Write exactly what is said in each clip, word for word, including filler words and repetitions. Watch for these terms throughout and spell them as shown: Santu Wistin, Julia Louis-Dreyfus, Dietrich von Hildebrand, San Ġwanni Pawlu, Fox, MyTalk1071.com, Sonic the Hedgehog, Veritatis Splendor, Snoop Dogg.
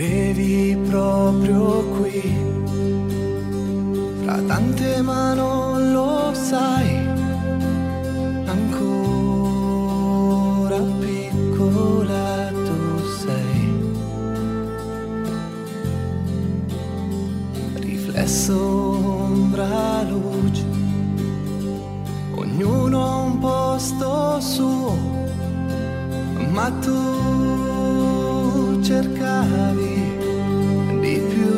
Vedevi proprio qui, tra tante ma non lo sai, ancora piccola tu sei. Riflesso, ombra, luce, ognuno ha un posto suo, ma tu cercavi di più.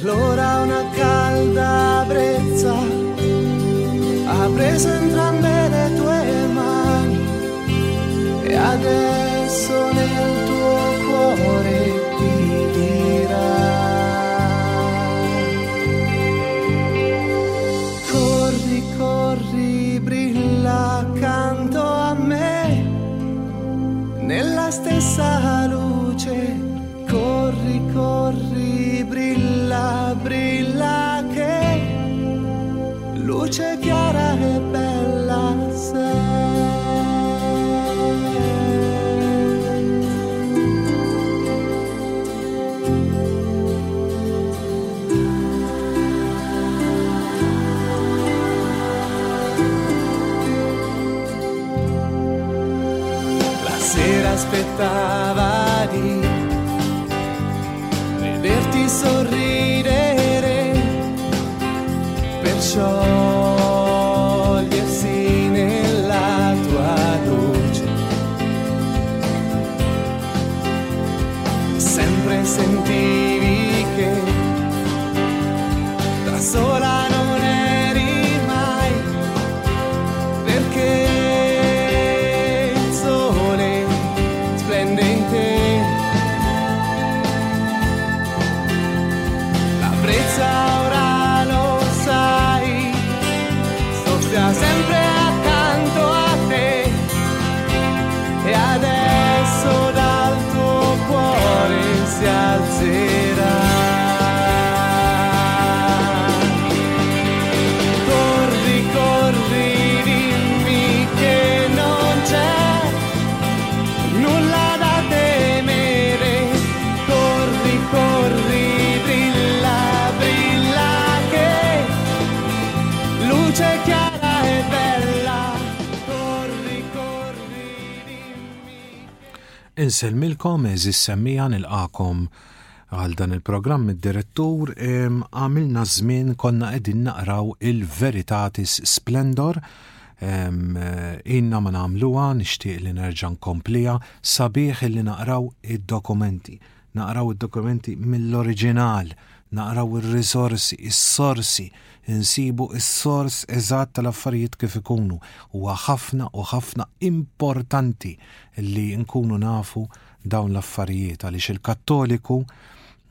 Allora una calda brezza ha preso entrambe le tue mani e adesso nel tuo cuore ti dirà: corri, corri, brilla accanto a me nella stessa luce, corri, corri, brilla, brilla che luce chiara e bella sei. La sera aspettava di vederti sorridere, perciò sciogliersi nella tua luce, sempre sentivi che da sola non eri mai, perché il sole splende in te. Ora lo sai, soffia sempre accanto a te e adesso dal tuo cuore si alzerà. Corri, corri, dimmi che non c'è nulla da temere, corri, corri, luce chiara e bella, corri, corri, dimmi. Insellmilkom eżis semmija nilqakom għal dan il-programm id-direttur għamilna żmien konna qegħdin naqraw il-Veritatis Splendor. Inna ma nagħmluha, nixtieq li nerġa' nkompliha, sabiħ li naqraw id-dokumenti. Naqraw id-dokumenti mill-oriġinal, naqraw il-risorsi, il-sorsi, insibu il-sors eżatt tal-affarijiet kif ikunu. Huwa ħafna u ħafna importanti li nkunu nafu dawn l-affarijiet għaliex il-Kattoliku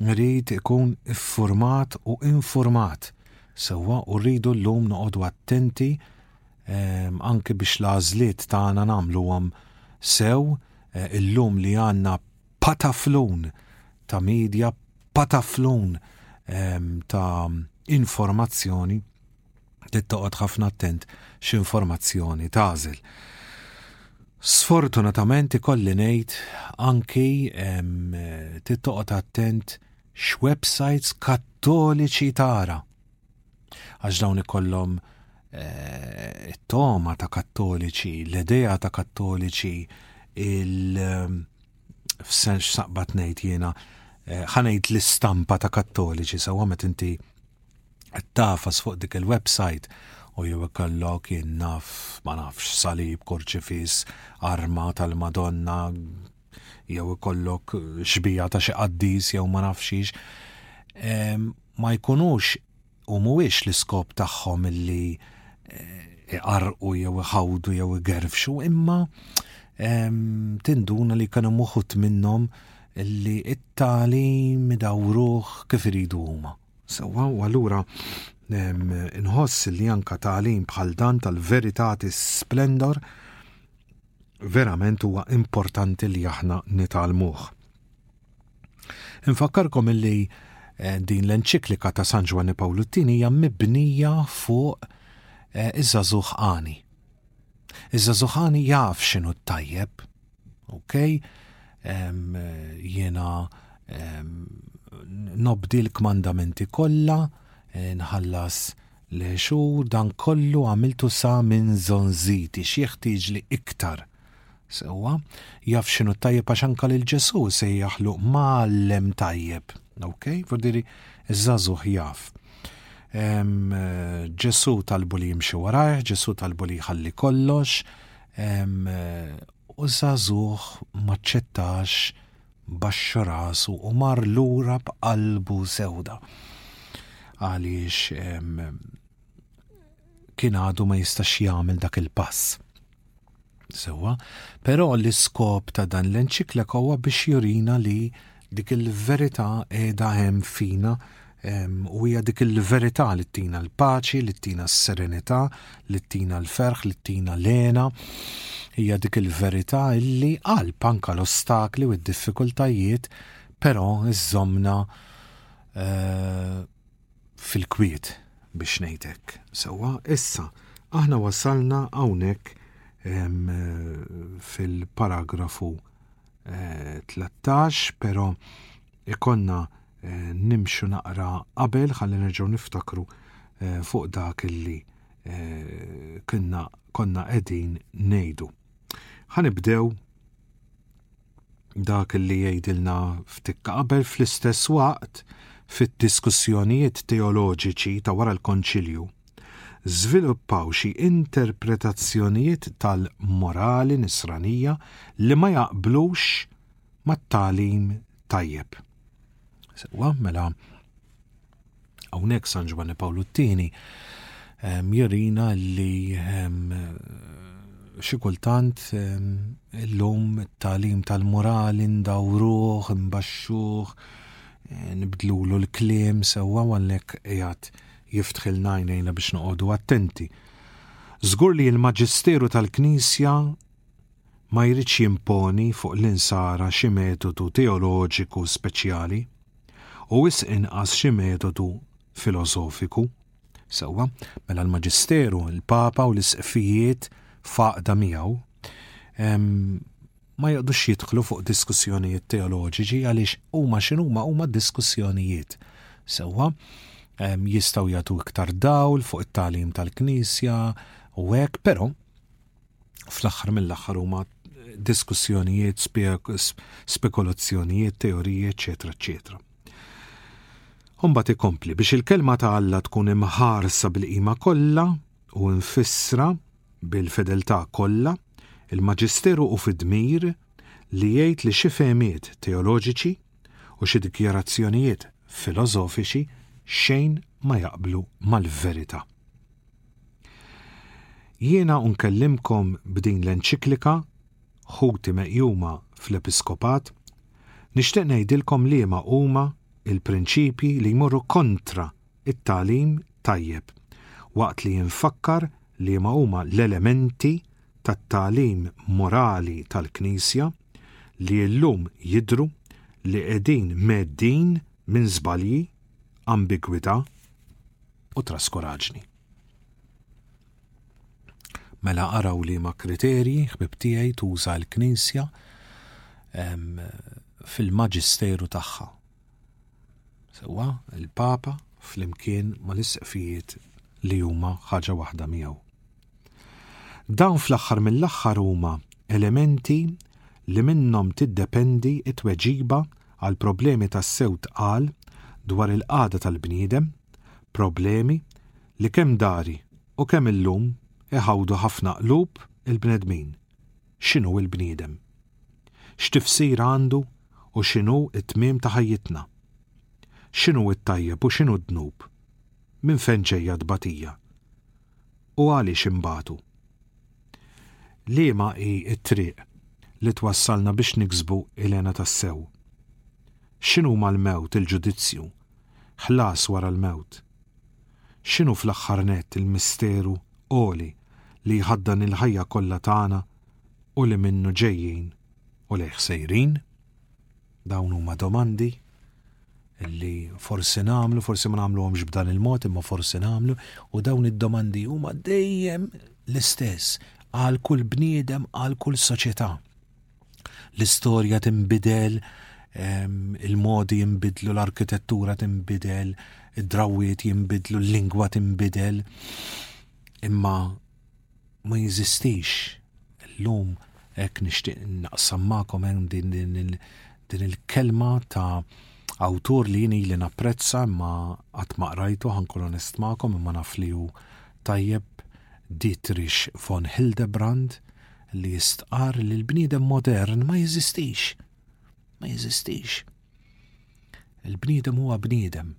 rrid ikun iffurmat u infurmat sewwa u rridu llum noqogħdu attenti anke biex l-għażliet tagħna nagħmluhom sew. Illum li għandna pataflun ta' media, pataflun ta' informazzjoni, tittaqgħod ħafna attent x'informazzjoni tagħżel. Sfortunatament ikolli ngħid anki tittaqgħod attent x'websites kattoliċi tara, għax dawn ikollhom it-toma ta' kattoliċi, l-idea ta' kattoliċi, il-f'senx saqbad ngħid jiena ħanejt l-istampa ta' kattoliċi, sewwa meta inti qed tafas fuq dik il-website u jew ikollok innaf ma nafx salib, kurċifiss, arma tal-Madonna, jew ikollok xbija ta' xi qaddis jew ma nafxiex, ma jkunux u mhuwiex l-iskop tagħhom illi iqarqu jew iħawdu jew igerfxu, imma tinduna li kienu moħħut minnhom illi it-tagħlim dawruh kif iridu huma. Sewwa u allura inħoss li anke tagħlim bħal dan tal-Veritatis Splendor verament huwa importanti li aħna nitgħallmuh. Infakkarkom illi din l-enċiklika ta' San Ġwanni Pawlu t-tieni hija mibnija fuq iż-żagħżugħ għani. Iż-żagħżugħ għani jaf x'inhu t-tajjeb u ok, um, jena um, nobdi l-kmandamenti kolla, nħallas le xhur, dan kollu għamiltu sa minn zonziti, xi ħtieġ li iktar. Sewwa, jaf x'inhu tajjeb għax anke lil Ġesù se jaħluq mgħallem tajjeb. Ok, fordiri iż-żagħżugħ jaf. Ġesù talbu li jimxi warajh, Ġesù talbu li jħalli kollox, u żagħżugħ maċċettax baxxa rasu u mar lura b'qalbu sewda. Għaliex kien għadu ma jistax jagħmel dak il-pass. Sewwa, però l-iskop ta' dan l-enċiklika huwa biex jurina li dik il-verità qiegħda hemm fina u hija dik il-verità li ttina l-paċi, li ttina s-serenità, li ttina l-ferħ, li ttina l-għena. Hija dik il-verità illi qalb anke l-ostakli u d-diffikultajiet, però iżżommna fil-kwiet biex ngħidlek. Sewwa, issa aħna wasalna hawnhekk fil-paragrafu tlettax, pero ikonna nimxu naqra qabel ħalli nerġgħu niftakru fuq dak illi kienna konna qegħdin ngħidu. Ħanibdew dak illi jgħidilna f'tikka qabel fl-istess waqt fid-diskussjonijiet teoloġiċi ta' wara l-Konċilju. Żviluppaw xi interpretazzjonijiet tal-morali nisranija li ma jaqblux mat-tagħlim tajjeb. Sewwa, mela hawnhekk San Ġwanni Pawlu t-tieni jurina li xi kultant illum it-tagħlim tal-morali ndawruh, imbaxxuh, nibdlulu l-kliem sewwa għalhekk qiegħed jiftħil ngħinejna biex noqogħdu attenti. Żgur li l-Maġisteru tal-Knisja ma jridx jimponi fuq l-insara xi metodu teoloġiku speċjali u wisq inqas xi metodu filosofiku. Sewwa, mela l-Maġisteru, il-Papa u l-isqfijiet faqda miegħu ma jaqdux jidħlu fuq diskussjonijiet teoloġiċi għaliex huma x'inhuma huma diskussjonijiet. Sewwa, jistaw jagħtu iktar dawl fuq it-tagħlim tal-Knisja u hekk, però fl-aħħar mill-aħħar huma diskussjonijiet, spekulazzjonijiet, teoriji, eċetera, eċetera. Imbagħad ikompli biex il-kelma ta' Alla tkun imħarsa bil-qima kollha u nfissra bil-fedeltà kollha, il-Maġisteru u fid-dmir li jgħid li xi fehmiet teoloġiċi u xi dikjarazzjonijiet filosofiċi xejn ma jaqblu mal-verità. Jiena unkellimkom b'din l-enċiklika ħuti meqjuma fl-Episkopat, nixtieq ngħidilkom li ma huma il-prinċipji li jmorru kontra it-tagħlim tajjeb waqt li jinfakkar li ma huma l-elementi tat-tagħlim morali tal-Knisja li llum jidhru li qegħdin meddin minn żbalji, ambigwità u traskoraġni. Mela qaraw li ma' kriterji ħbib tiegħi tuża l-Knisja fil-Maġisteru tagħha. Sewwa, il-Papa flimkien ma' l-isqfijiet li huma ħaġa waħda miegħu. Dawn fl-aħħar mill-aħħar huma elementi li minnhom tiddependi t-tweġiba għal problemi tas-sew tqal dwar il-qada tal-bniedem, problemi li kemm dari u kemm illum iħawdu ħafna qlub il-bnedmin. X'inhu il-bniedem? X'tifsir għandu u x'inhu t-tmiem ta' ħajjitna? X'inhu t-tajjeb u x'inhu d-dnub? Minn fejn ġejja d-tbatija? U għaliex imbagħtu? Liema hi t-triq li twassalna biex niksbu l-għena tas-sew? X'inhu mal-mewt il-ġudizzju? Ħlas wara l-mewt. X'inhu fl-aħħar nett il-misteru għoli li jħaddan il-ħajja kollha tagħna u li minnu ġejjin u lejh sejrin? Dawn huma domandi li forsi nagħmlu, forsi ma nagħmluhomx b'dan il-mod, imma forsi nagħmlu, u dawn id-domandi huma dejjem l-istess għal kull bniedem, għal kull soċjetà. l-istorja tinbidel, il-modi jinbidlu, l-arkitettura tinbidel, id-drawiet jinbidlu, l-lingwa tinbidel, imma ma jeżistix l-lum hekk nixtieq naqsam magħkom hemm din il-kelma ta' awtur li jien ili napprezza imma qatt ma qrajtu ħankun onest magħkom imma naf li hu tajjeb, Dietrich von Hildebrand, li jistqar li l-bniedem modern ma jeżistix. Ma jeżistix. Il-bniedem huwa bniedem.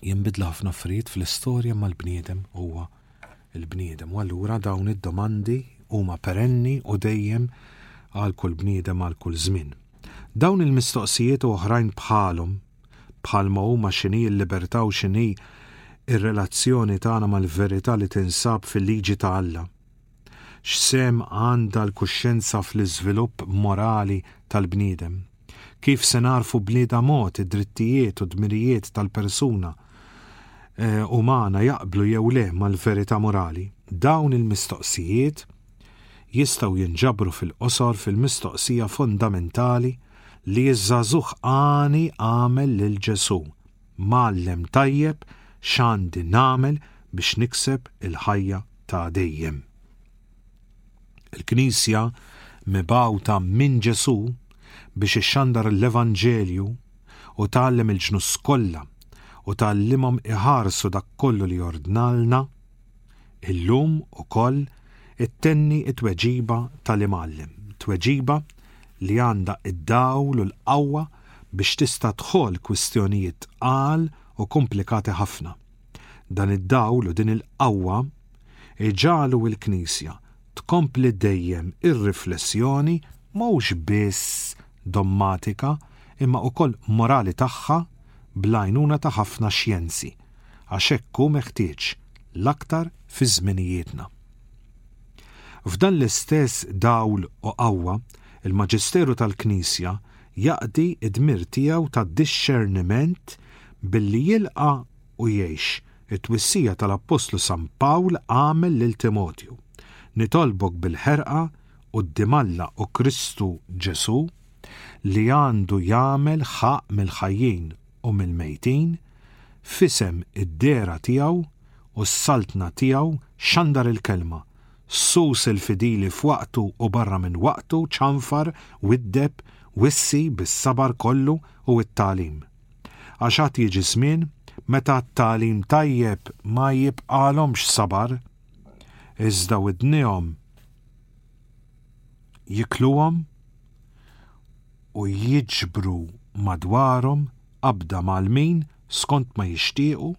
Jinbidla ħafna affarijiet fl-istorja ma l-bniedem huwa il-bniedem. U allura dawn id-domandi huma perenni u dejjem għal kull bniedem għal kull żmien. Dawn il-mistoqsijiet oħrajn bħalhom, bħalma huma x'inhi l-libertà u x'inhi ir-relazzjoni tagħna mal-verità li tinsab fil-liġi ta' Alla. X'sem għandha l-kuxjenza fl-iżvilupp morali tal-bniedem? Kif se narfu bnieda mod id-drittijiet u d-dmirijiet tal-persuna umana jaqblu jew le mal-verità morali? Dawn il-mistoqsijiet jistgħu jinġabru fil-qosor fil-mistoqsija fundamentali li ż-żagħżugħ għani għamel lil Ġesù. M'għallem tajjeb x'għandi nagħmel biex nikseb il-ħajja ta' dejjem. Il-Knisja mibgħuta minn Ġesù biex ixxandar l-Evanġelju u tgħallem il-ġnus kollha u tgħallimhom iħarsu dak kollu li ordnalna, illum ukoll ittenni t-tweġiba tal-imgħallem, tweġiba li għandha id-dawl u l-qawwa biex tista' tħol kwistjonijiet qal u komplikati ħafna. Dan id-dawl u din il-qawwa iġalu l-Knisja tkompli dejjem ir-riflessjoni mhux biss dommatika imma wkoll morali tagħha bl-għajnuna ta' ħafna xjenzi għax hekk hu meħtieġ l-aktar fi żminijietna. F'dan l-istess dawl u qawwa, il-Maġisteru tal-Knisja jaqdi d-dmir tiegħu tad-disċerniment billi jilqa' u jgħix it-twissija tal-Apostlu San Pawl għamel lil Timotju. Nitolbok bil-ħerqa u d-dimalla u Kristu Ġesù li għandu jagħmel ħaq mill-ħajjin u mill-mejtin fisem id-dera tiegħu u s-saltna tiegħu xandar il-kelma, sus il-fidili f'waqtu u barra minn waqtu, ċanfar, widdeb, wissi bis-sabar kollu u t-tagħlim. Għax għad jiġi żmien meta t-tagħlim tajjeb ma jibqalhomx sabar, iżda widniehom jikluhom u jiġbru madwarhom qabda mal-min skont ma jixtiequ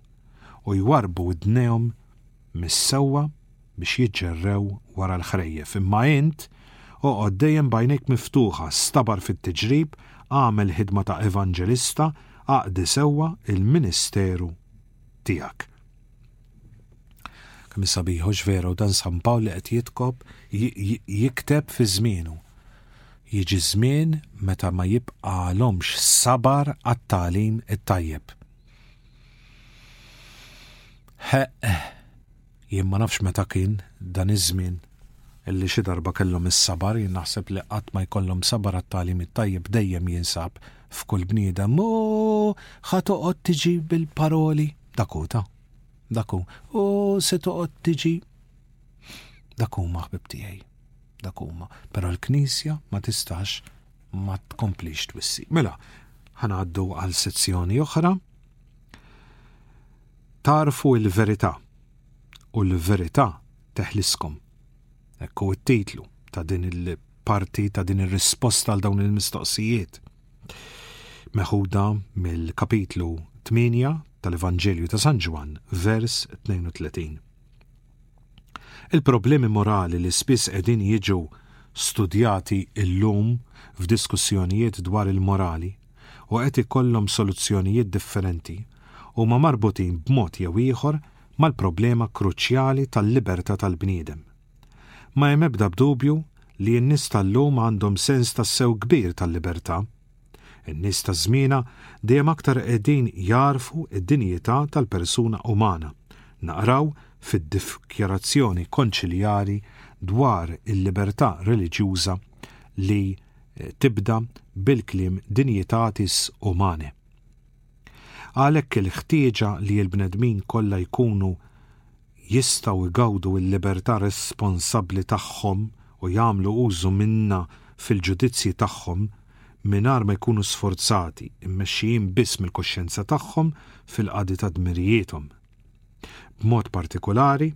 u jwarbu widniehom mis-sewwa biex jiġġerrew wara l-ħrejjef. Imma int oqgħod dejjem bajnejk miftuħa, stabar fit-tiġrib, għamel ħidma ta' evanġelista, għaqdi sewwa il-ministeru tiegħek. Misabiħux vera, u dan San Pawl li qed jitkob jikteb fi żmienu. Jiġi żmien meta ma jibqalhomx sabar għat-tagħlim it-tajjeb. Jien ma nafx meta kien dan iż-żmien illi xi darba kellhom is-sabar, jien naħseb li qatt ma jkollhom sabar għat-tagħlim it-tajjeb dejjem jinsab f'kull bniedem u ħa toqgħod tiġib il-paroli dakuta. Daku, u se toqgħod tiġi. Dak huma ħbib tiegħi. Dak huma. Però l-Knisja ma tistax ma tkomplix twissi. Mela, ħanaddu għal sezzjoni oħra. Tarfu l-verità u l-verità teħliskom. Hekk hu t-titlu ta' din il-parti ta' din ir-risposta għal dawn il-mistoqsijiet. Meħuda mill-kapitlu tminja tal-Evanġelju ta' San Ġwan, vers tnejn u tletin. Il-problemi morali li spiss qegħdin jiġu studjati illum f'diskussjonijiet dwar il-morali u qed ikollhom soluzzjonijiet differenti huma marbutin b'mod jew ieħor mal-problema kruċjali tal-libertà tal-bniedem. Ma hemm ebda b'dubju li n-nies tal-lum għandhom sens tassew kbir tal-libertà. In-nies ta' żmienna dejjem aktar qegħdin jarfu d-dinjità tal-persuna umana. Naqraw fid-dikjarazzjoni konċiljari dwar il-libertà reliġjuża li tibda bil-kliem dinjitatis umane. Għalhekk il-ħtieġa li l-bnedmin kollha jkunu jistgħu jgawdu l-libertà responsabbli tagħhom u jagħmlu użu minna fil-ġudizzji tagħhom mingħajr ma jkunu sforzati immexxijin biss mill-kuxjenza tagħhom fil-qadi ta' dmirijietom. B'mod partikolari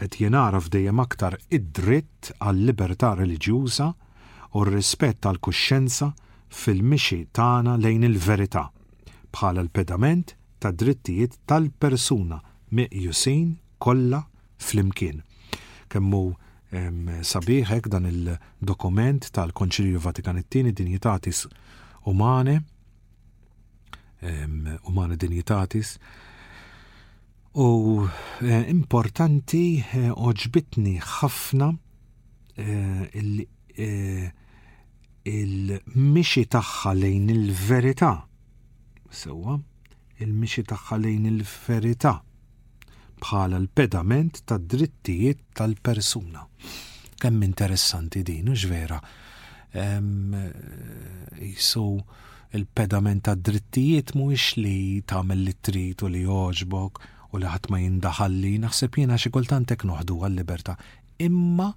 qed jingħaraf dejjem aktar id-dritt għall-libertà reliġjuża u r-rispett tal-kuxjenza fil-mixi tagħna lejn il-verità bħala l-pedament ta' drittijiet tal-persuna miqjusin kollha flimkien. Kemm hu sabiħ hekk dan il-dokument tal-Konċilju Vatikan it-Tieni Dinjitatis Umane Umane Dinjitatis u importanti oġbitni ħafna il-mixi tagħha lejn il-verità sewwa il-mixi tagħha lejn il-verità bħala l-pedament tad-drittijiet tal-persuna. Kemm interessanti din, mhux vera? Isu il-pedament tad-drittijiet mhuwiex li tagħmel li trid u li jogħġbok u li ħadd ma jindaħal li naħseb jiena xi kultant hekk noħduha l-libertà. Imma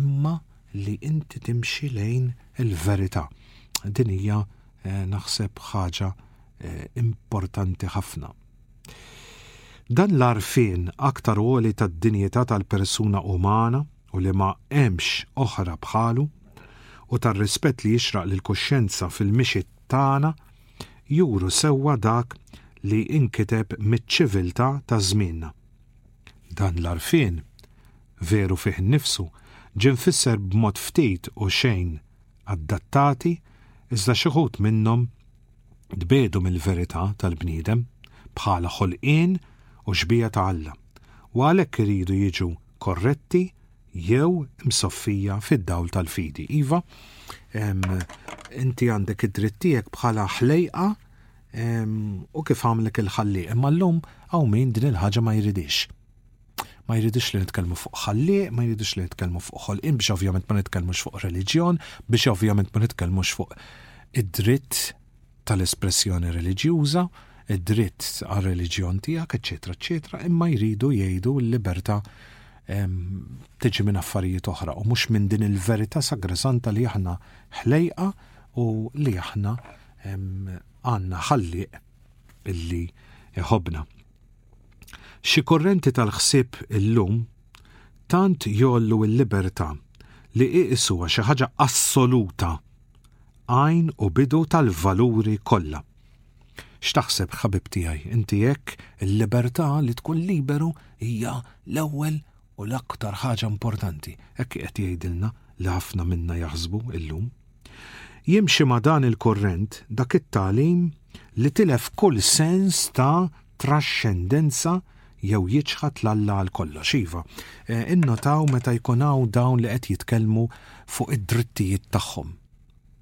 imma li inti timxi lejn il-verità. Din hija naħseb ħaġa importanti ħafna. Dan l-arfien aktar għoli tad-dinjità tal-persuna umana u li ma hemmx oħra bħalu u tar-rispett li jixraq lill-kuxjenza fil-mixi tagħna juru sewwa dak li inkiteb miċ-ċiviltà ta' żmienna. Dan l-arfien veru fih innifsu ġie mfisser b'mod ftit u xejn adattati iżda xi wħud minnhom dbedu mill-verità tal-bniedem bħala ħolqien u xbija ta' Alla, u għalhekk iridu jiġu korretti jew msoffija fid-dawl tal-fidi. Iva, inti għandek id-dritt tiegħek bħala ħlejqa u kif għamlek il-ħallieq, imma llum hawn min din il-ħaġa ma jridix. Ma jridix li nitkellmu fuq ħallieq, ma jridix li nitkellmu fuq ħolqien biex ovvjament ma nitkellmux fuq reliġjon, biex ovvjament ma nitkellmux fuq id-dritt tal-espressjoni reliġjuża, id-dritt għal-reliġjon tiegħek, eċetera, eċetera, imma jridu jgħidu l-libertà tiġi minn affarijiet oħra u mhux minn din il-verità sagrasanta li aħna ħlejqa u li aħna għandna ħallieq illi jħobbna. Xi korrenti tal-ħsieb illum tant jollu l-libertà li iqisuha xi ħaġa assoluta għajn u bidu tal-valuri kollha. X'taħseb ħabib tiegħi, inti hekk il-libertà li tkun liberu hija l-ewwel u l-aktar ħaġa importanti. Hekk qed jgħidilna li ħafna minna jaħsbu illum. Jimxi ma' dan il-korrent dak it-tagħlim li tilef kull sens ta' traxxendenza jew jiġħad l-Alla għal kollox. Iva, innotaw meta jkun hawn dawn li qed jitkellmu fuq id-drittijiet tagħhom.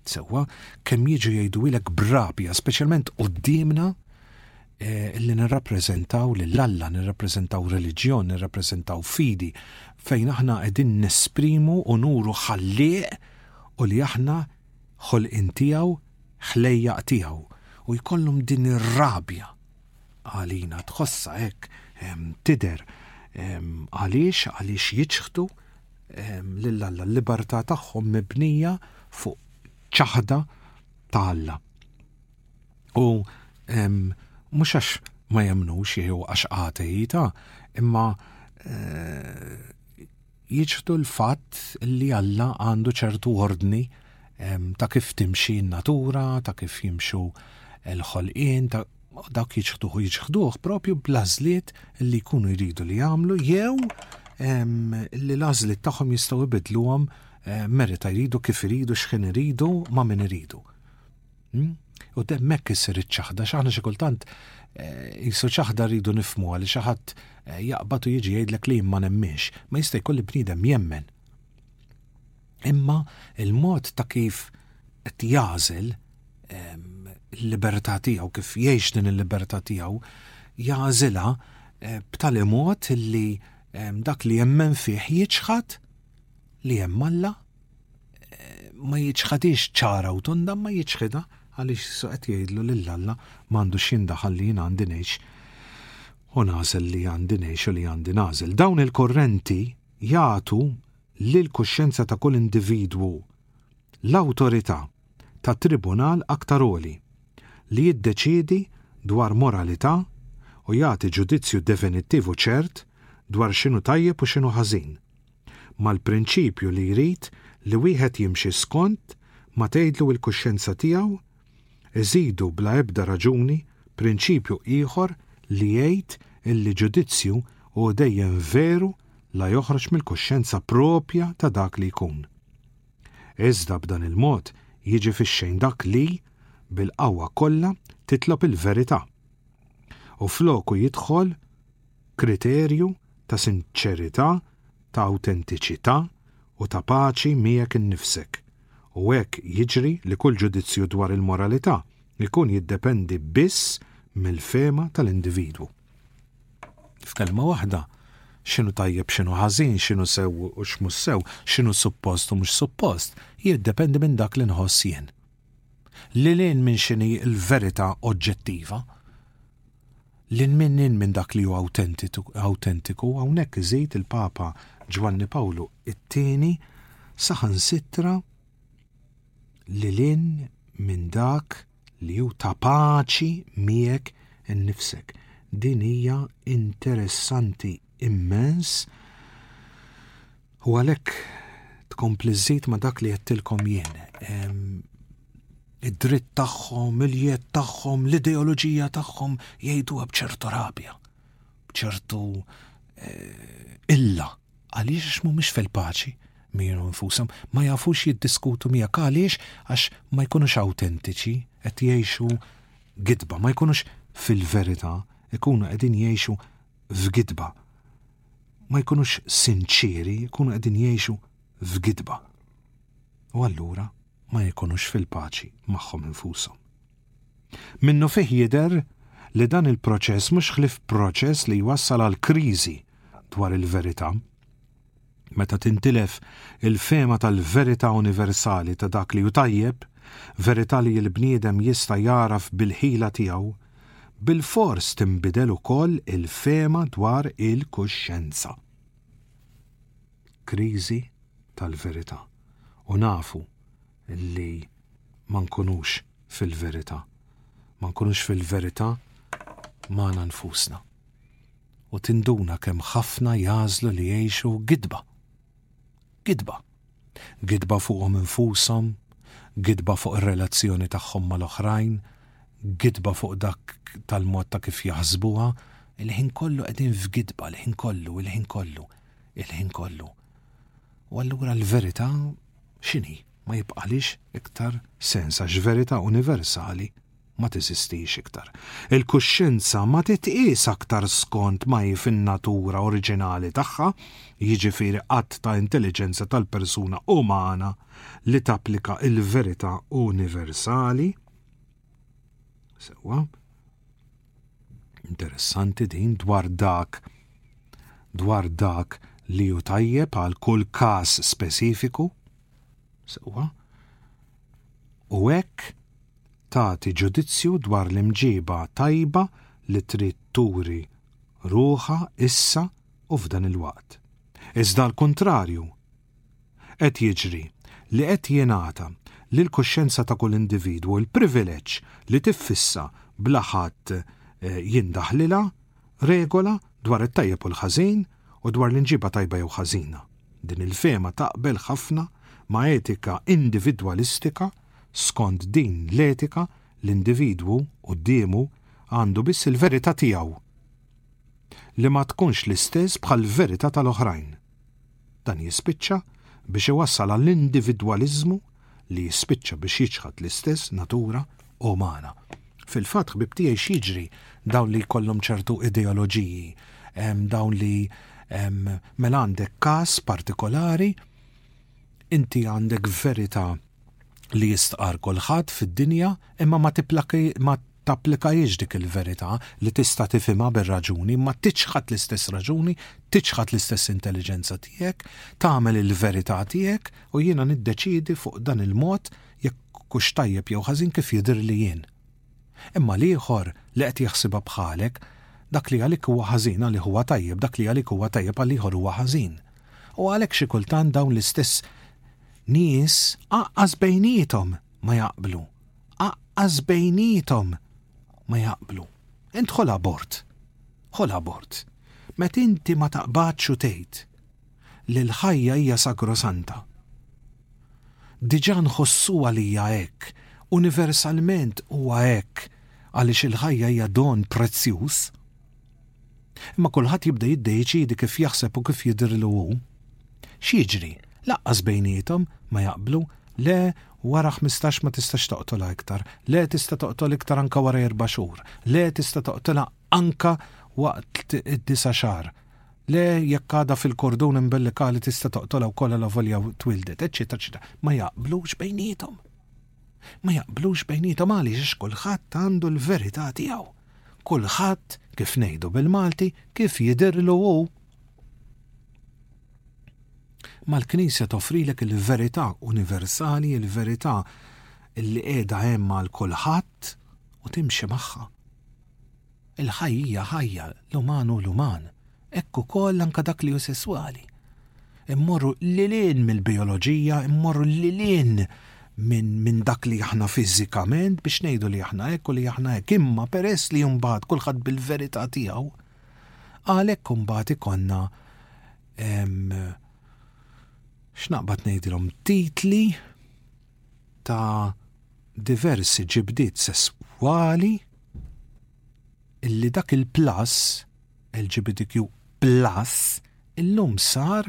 Sewwa kemm jiġu jgħidulek brabja, speċjalment qudiemna li nirrappreżentaw lill-Alla, nirrappreżentaw reliġjon, nirrappreżentaw fidi fejn aħna qegħdin nesprimu u nuru ħallieq u li aħna ħolqien tiegħu ħlejjaq tiegħu u jkollhom din ir-rabja għalina tħossha hekk tidher għaliex għaliex jiġħdu lill-Alla l-libertà tagħhom mibnija fuq ċaħda ta' Alla. U mhux għax ma jemnux jew għax għatejita, imma jiġħdu l-fatt li Alla għandu ċertu ordni ta' kif timxi n-natura, ta' kif jimxu l-ħolqien, dak jiġħduh jiġħduh propju bl-għażliet li jkunu jridu li jagħmlu jew li l-għażliet tagħhom jistgħu jbidluhom merita jridu kif iridu, x'ħin iridu, ma' min iridu. U hemmhekk isir iċ-ċaħda, x'aħna xi kultant qisu ċaħda rridu nifhmuha li xi ħadd jaqbad u jiġi jgħidlek li ma nemminx, ma jista' jkolli bniedem jemmen. Imma il-mod ta' kif qed jagħżel l-libertà tiegħu, kif jgħix din il-libertà tiegħu, jagħżilha b'tali mod li dak li jemmen fih jiġħad li hemm Alla ma jiġħadix ċara u tonda ma jiġħida għaliex suqet jgħidlu lill-Alla m'għandu x'jindaħal li jien għandi ngħix u nagħżel li għandi ngħix u li għandi nagħżel. Dawn il-korrenti jagħtu lil kuxjenza ta' kull individwu l-awtorità ta' tribunal aktar għoli li jiddeċiedi dwar moralità u jagħti ġudizzju definittiv u ċert dwar x'inhu tajjeb u x'inhu ħażin. Mal-prinċipju li jrid li wieħed jimxi skont ma tgħidlu l-kuxjenza tiegħu, iżidu bla ebda raġuni prinċipju ieħor li jgħid illi ġudizzju u dejjem veru la joħroġ mill-kuxjenza propja ta' dak li jkun. Iżda b'dan il-mod jiġi fix-xejn dak li bil-qawwa kollha titlob il-verità. U floku jidħol kriterju ta' sinċerità, ta' awtentiċità u ta' paċi miegħek innifsek. U hekk jiġri li kull ġudizzju dwar il-moralità jkun jiddependi biss mill-fehma tal-individwu. F'kelma waħda, x'inhu tajjeb, x'inhu ħażin, x'inhu sew u x'mhux sew, x'inhu suppost u mhux suppost, jiddependi minn dak li nħoss jien. Li lejn minn x'inhi l-verità oġġettiva, lin minnin minn dak li huwa awtentiku, hawnhekk iżid il-Papa Ġwanni Pawlu it-tieni saħansitra li lejn minn dak li hu ta' paċi miegħek innifsek. Din hija interessanti immens u għalhekk tkompli żżid ma' dak li qedtilkom jien. Id-dritt tagħhom, il-jiet tagħhom, l-ideoloġija tagħhom jgħiduha b'ċertu rabja, b'ċertu illa għaliex mhumiex fil-paċi miegħu nfushom, ma jafux jiddiskutu miegħek għaliex għax ma jkunux awtentiċi qed jgħixu gidba, ma jkunux fil-verità, ikunu qegħdin jgħixu f'gidba. Ma jkunux sinċiri, jkunu qegħdin jgħixu f'gidba. U allura ma jkunux fil-paċi magħhom infushom. Minnu fih jidher li dan il-proċess mhux ħlief proċess li jwassal għal kriżi dwar il-verità. Meta tintilef il-fehma tal-verità universali ta' dak li hu tajjeb, verità li l-bniedem jista' jaraf bil-ħila tiegħu, bil-fors tinbidel ukoll il-fehma dwar il-kuxjenza. Kriżi tal-verità. U nafu li ma nkunux fil-verità. Ma nkunux fil-verità magħna nfusna. U tinduna kemm ħafna jagħżlu li jgħixu gidba. Gidba. Gidba fuqhom infushom, gidba fuq ir-relazzjoni tagħhom mal-oħrajn, gidba fuq dak tal-mod ta' kif jaħsbuha, il-ħin kollu qegħdin f'gidba, il-ħin kollu, il-ħin kollu, il-ħin kollu. U allura l-verità x'inhi? Ma jibqalix iktar sens għax verità universali ma teżistix iktar. Il-kuxjenza ma titqies aktar skont ma hi fin-natura oriġinali tagħha, jiġifieri qatt ta' intelligenza tal-persuna umana li tapplika il-verità universali. Sewwa. Interessanti din dwar dak dwar dak li hu tajjeb għal kull każ speċifiku. Sewwa. U hekk tagħti ġudizzju dwar l-imġiba tajba li trid turi ruħha issa u f'dan il-waqt. Iżda l-kontrarju qed jiġri li qed jingħata lil kuxjenza ta' kull individwu l-privileġġ li tiffissa bla ħadd jindaħlilha regola dwar it-tajjeb u l-ħażin u dwar l-imġiba tajba jew ħażina. Din il-fehma taqbel ħafna ma' etika individwalistika, skont din l-etika l-individwu qudiemu għandu biss il-verità tiegħu li ma tkunx l-istess bħall-verità tal-oħrajn. Dan jispiċċa biex iwassal għall-individwaliżmu li jispiċċa biex jiġħad l-istess natura umana. Fil-fatt ħbib tiegħi x'jiġri dawn li jkollhom ċertu ideoloġiji, dawn li mela għandek każ partikolari inti għandek verità li jistqar kulħadd fid-dinja imma ma tapplika jiex dik il-verità li tista' tifhimha bir-raġuni, ma tiċħad l-istess raġuni, tiċħad l-istess intelligenza tiegħek, tagħmel il-verità tiegħek u jiena niddeċiedi fuq dan il-mod jekk hux tajjeb jew ħażin kif jidher li jien. Imma l-ieħor li qed jaħsibha bħalek, dak li għalik huwa ħażin għalih huwa tajjeb, dak li għalik huwa tajjeb għal ieħor huwa ħażin. U għalhekk xi kultant dawn l-istess nies aqqas bejnietom ma jaqblu. Aqqas bejnietom ma jaqblu. Int ħol abort. Ħol abort. Meta inti ma taqbadx u tgħid li l-ħajja hija sakrosanta. Diġà nħossuha lija hekk, universalment huwa hekk għaliex il-ħajja hija don prezzjuż. Imma kulħadd jibda jiddeċiedi kif jaħseb u kif jidhirlu hu. X'jiġri? Laqqas bejnietom ma jaqblu le wara ħmistax ma tistax toqtolha iktar, le tista' toqtol iktar anke wara erba' xhur, le tista' toqtolha anke waqt id-disa' xahar, le jekk għadha fil-kordun imbellikali tista' toqtolha wkoll la volja twildet, eċċetera eċetera. Ma jaqblux bejnietom. Ma jaqblux bejnietom għaliex kulħadd għandu l-verità tiegħu. Kulħadd kif ngħidu bil-Malti kif jidhirlu hu. Mal-Knisja toffrilek il-verità universali, il-verità li qiegħda hemm għal kulħadd u timxi magħha. Il-ħajja ħajja l-uman u l-uman, hekk ukoll anke dak li hu sesswali. Immorru lilien mill-bijoloġija, immorru lilien minn dak li aħna fiżikament biex ngħidu li aħna hekk u li aħna hekk, imma peress li mbagħad kulħadd bil-verità tiegħu. Għalhekk imbagħad ikollna x'naqbad ngħidilhom titli ta' diversi ġibdiet sesswali illi dak il-plus, il-L G B T Q plus, illum sar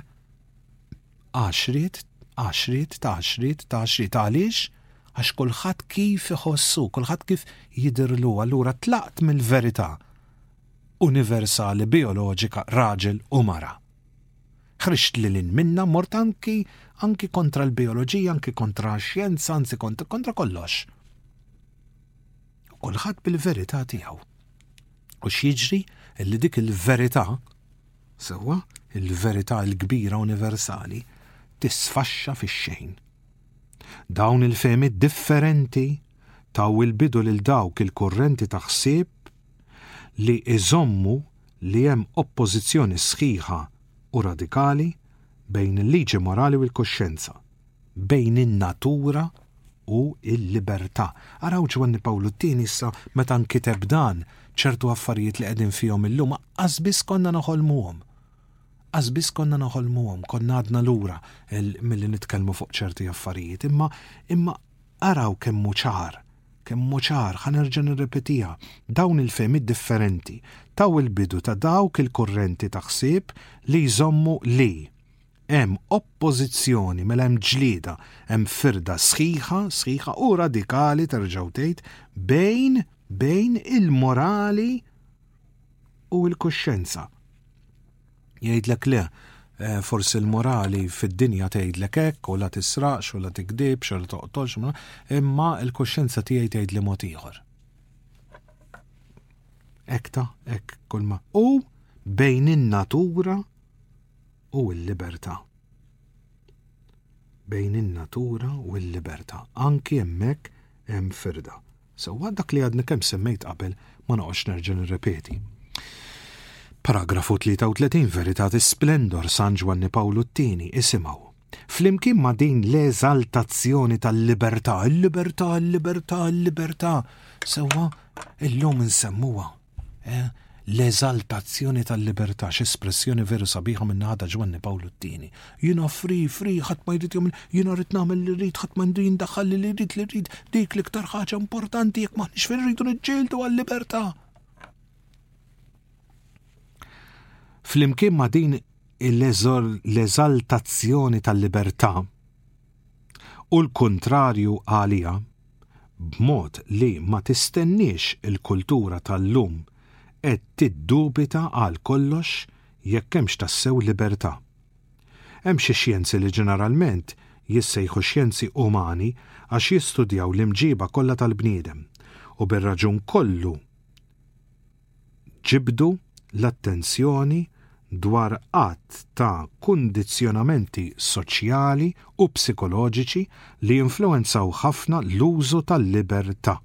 għaxriet, għaxriet, ta' għaxriet, ta' għaxriet għaliex għax kulħadd kif iħossu, kulħadd kif jidhirlu, allura tlaqt mill-verità universali bioloġika raġel u mara. Ħrixt lilin minna mort anki anki kontra l-bioloġija, anki kontra x-xjenza, anzi kontra, kontra kollox. Kulħadd bil-verità tiegħu. U x'jiġri li dik il-verità, sewwa il-verità l-kbira universali, tisfaxxa fix-xejn. Dawn il-fehmiet differenti taw il-bidu lil dawk il-kurrenti ta' ħsieb li iżommu li hemm oppożizzjoni sħiħa u radikali bejn il-liġi morali u l-koxxenza, bejn in-natura u l-libertà. Araw Ġwanni Pawlu t-tieni issa meta nkiteb dan ċertu affarijiet li qegħdin fihom illum qatt biss konna noħolmuhom. Qatt biss konna noħolmuhom, konna għadna lura milli nitkellmu fuq ċerti affarijiet, imma imma araw kemm hu ċar, kemm hu ċar, ħa nerġa' nirrepetiha, dawn il-fehmiet differenti taw il-bidu ta' dawk il-kurrenti ta' ħsieb li jżommu li hemm oppożizzjoni mela hemm ġlieda, hemm firda sħiħa, sħiħa u radikali terġgħu tgħid bejn bejn il-morali u l-kuxxenza. Jgħidlek le, forsi l-morali fid-dinja tgħidlek hekk u la tisraqx u la tikdibx u la toqtolx, imma l-kuxxenza tiegħi tgħid li mod ieħor. Ekta, ek kulma. U bejn in-natura u l-libertà. Bejn in-natura u l-libertà. Anki hemmhekk hemm firda. Sewwa dak li għadna kemm semmejt qabel ma noqgħodx nerġa' nirrepeti. Paragrafu tlieta u tletin Veritatis Splendor San Ġwanni Pawlu t-tieni isimgħu. Flimkien ma' din l-eżaltazzjoni tal-libertà, il-libertà, il-libertà, il-libertà, sewwa illum insemmuha. L-eżaltazzjoni tal-libertà, x'espressjoni veru sabiħa minn ħadda Ġwanni Pawlu t-tieni. Jiena free, free, ħadd ma jrid jagħmel, jiena rrid nagħmel li rrid, ħadd ma jinddaħħal li rrid li rrid, dik l-iktar ħaġa importanti jekk m'aħniex fejn irridu niġġieldu għall-libertà. Flimkien ma' din l-eżaltazzjoni tal-libertà u l-kuntrarju għaliha b'mod li ma tistennix il-kultura tal-lum qed tiddubita għal kollox jekk hemmx tassew libertà. Hemm xi xjenzi li ġeneralment jissejħu xjenzi umani għax jistudjaw l-imġiba kollha tal-bniedem u bir-raġun kollu ġibdu l-attenzjoni dwar qatt ta' kundizzjonamenti soċjali u psikoloġiċi li influenzaw ħafna l-użu tal-libertà.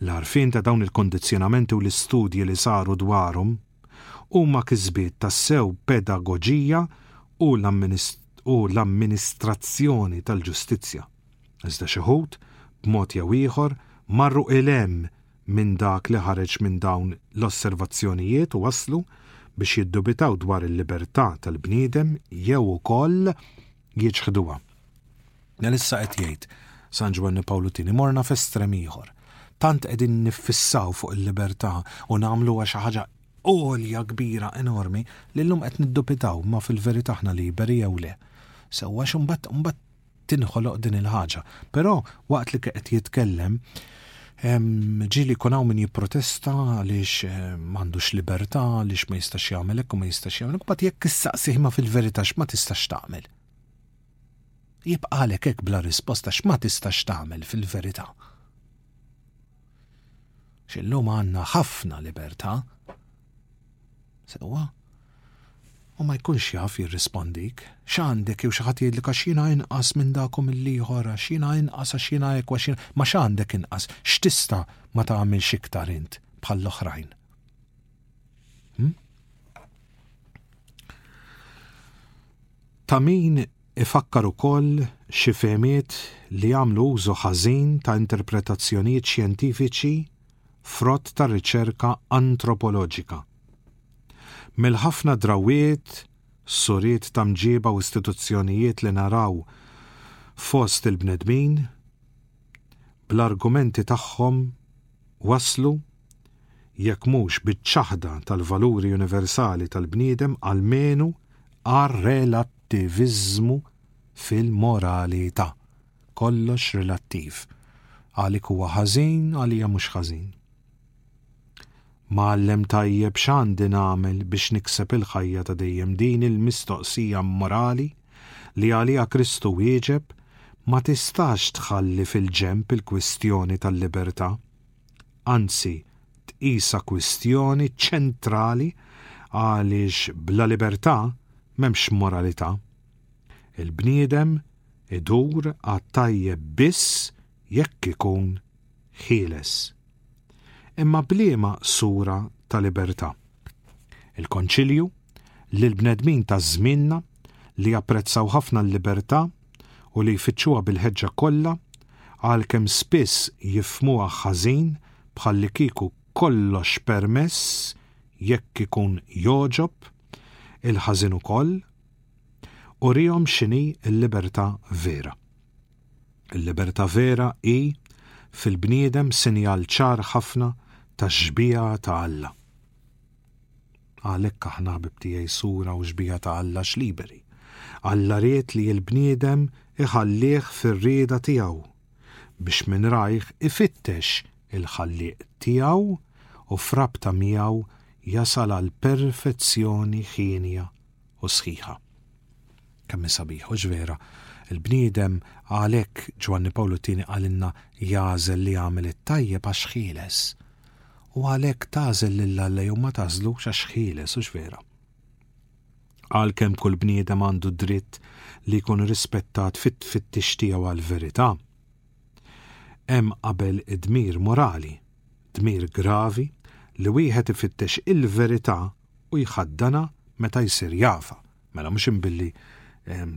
L-għarfien ta' dawn il-kundizzjonamenti u l-istudji li saru dwarhom huma kisbiet tas-sew pedagoġija u l-amministrazzjoni tal-ġustizzja. Iżda xi wħud b'mod jew ieħor marru ilhem minn dak li ħareġ minn dawn l-osservazzjonijiet u waslu biex jiddubitaw dwar il-libertà tal-bniedem jew ukoll jiġħduha. Nalissa qed jgħid San Ġwanni Pawlu tieni morna f'estrem ieħor. Tant qegħdin niffissaw fuq il-libertà u nagħmluha xi ħaġa għolja kbira enormi li llum qed niddubitaw ma fil-verità aħna liberi jew le. Sewwa x'imbatt imbagħad tinħoloq din il-ħaġa, però waqt li qed jitkellem ġieli jkun hawn min jipprotesta għaliex m'għandux libertà, għaliex ma jistax jagħmel hekk u ma jistax jagħmel hekk, mbagħad jekk issaqsih ma fil-verità x'ma tistax tagħmel. Jibqalek hekk bla risposta x'ma tistax tagħmel fil-verità. X'illum għandna ħafna libertà. Sewwa u ma jkunx jaf jirrispondik, x'għandek jew xi ħadd jgħidlek għax jiena inqas minn dakom il-ieħor, għax jiena inqas għax jiena hekk għax jiena ma x'għandek inqas, x'tista' ma tagħmilx iktar int bħall-oħrajn. Ta' min ifakkar ukoll xi fehmiet li jagħmlu użu ħażin ta' interpretazzjonijiet xjentifiċi frott ta' riċerka antropoloġika. Mill-ħafna drawiet, suriet ta' mġiba u istituzzjonijiet li naraw fost il-bnedmin, bl-argumenti tagħhom waslu jekk mhux biċ-ċaħda tal-valuri universali tal-bniedem għalmenu għar-relattiviżmu fil-moralità. Kollox relattiv. Għalik huwa ħażin, għalija mhux ħażin. M'għallem tajjeb x'għandi nagħmel biex nikseb il-ħajja ta' dejjem din il-mistoqsija morali li għaliha Kristu wieġeb ma tistax tħalli fil-ġenb il-kwistjoni tal-libertà. Anzi, tqisha kwistjoni ċentrali għaliex bla libertà m'hemmx moralità. Il-bniedem idur għat-tajjeb biss jekk ikun ħieles. Imma bliema sura ta' libertà. Il-Konċilju li l-bnedmin ta' żmienna li japprezzaw ħafna l-libertà u li jfittxuha bil-ħeġġa kollha għalkemm spiss jifhmuha ħażin bħalli kieku kollox permess jekk ikun jogħġob il-ħażin ukoll u rihom x'inhi l-libertà vera. Il-libertà vera hi fil-bniedem sinjal ċar ħafna ta' xbija ta' Alla. Għalhekk aħna ħbibtija sura u xbija ta' Alla x'liberi. Alla ried li l-bniedem iħallih fir-rieda tiegħu biex minn rajh ifittex il-ħallieq tiegħu u frabta miegħu jasal għal perfezzjoni ħienja u sħiħa. Kemm hi sabiħ u ġvera il-bniedem għalhekk Ġwanni Pawlu tieni għalinna jagħżel li jagħmel it-tajjeb għax ħieles. U għalhekk tagħżel lil Alla jew ma tagħżlux għax ħieles u x'vera. Għalkemm kull bniedem għandu dritt li jkun rispettat fit-tfittix tiegħu għall-verità. Hemm qabel dmir morali, dmir gravi li wieħed ifittex il-verità u jħaddana meta jsir jafa, mela mhux imbilli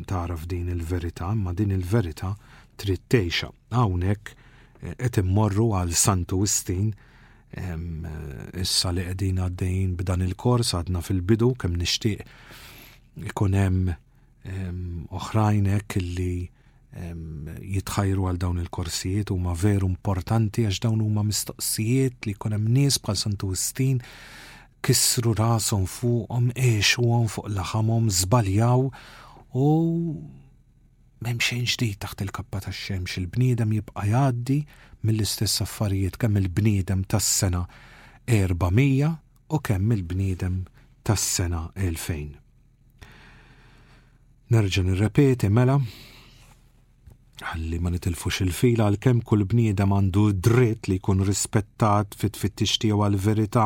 taraf din il-verità, imma din il-verità trid tgħixha. Hawnhekk qed immorru għal Santu Wistin issa li qegħdin għaddejjin b'dan il-kors għadna fil-bidu kemm nixtieq ikun hemm oħrajn hekk illi jitħajru għal dawn il-korsijiet huma veru importanti għax dawn huma mistoqsijiet li jkun hemm nies bħal Santu Wistin kisru rashom fuqhom, għexuhom fuq laħamhom, żbaljaw u m'hemm xejn ġdid taħt il-kappa tax-xemx. Il-bniedem jibqa' jgħaddi mill-istess affarijiet kemm il-bniedem tas-sena erbamija u kemm il-bniedem tas-sena elfejn. Nerġa' nirrepeti mela għalli ma nitilfux il-fila għal-kem kull bniedem għandu dritt li jkun rispettat fit-fittix tiegħu għal-verità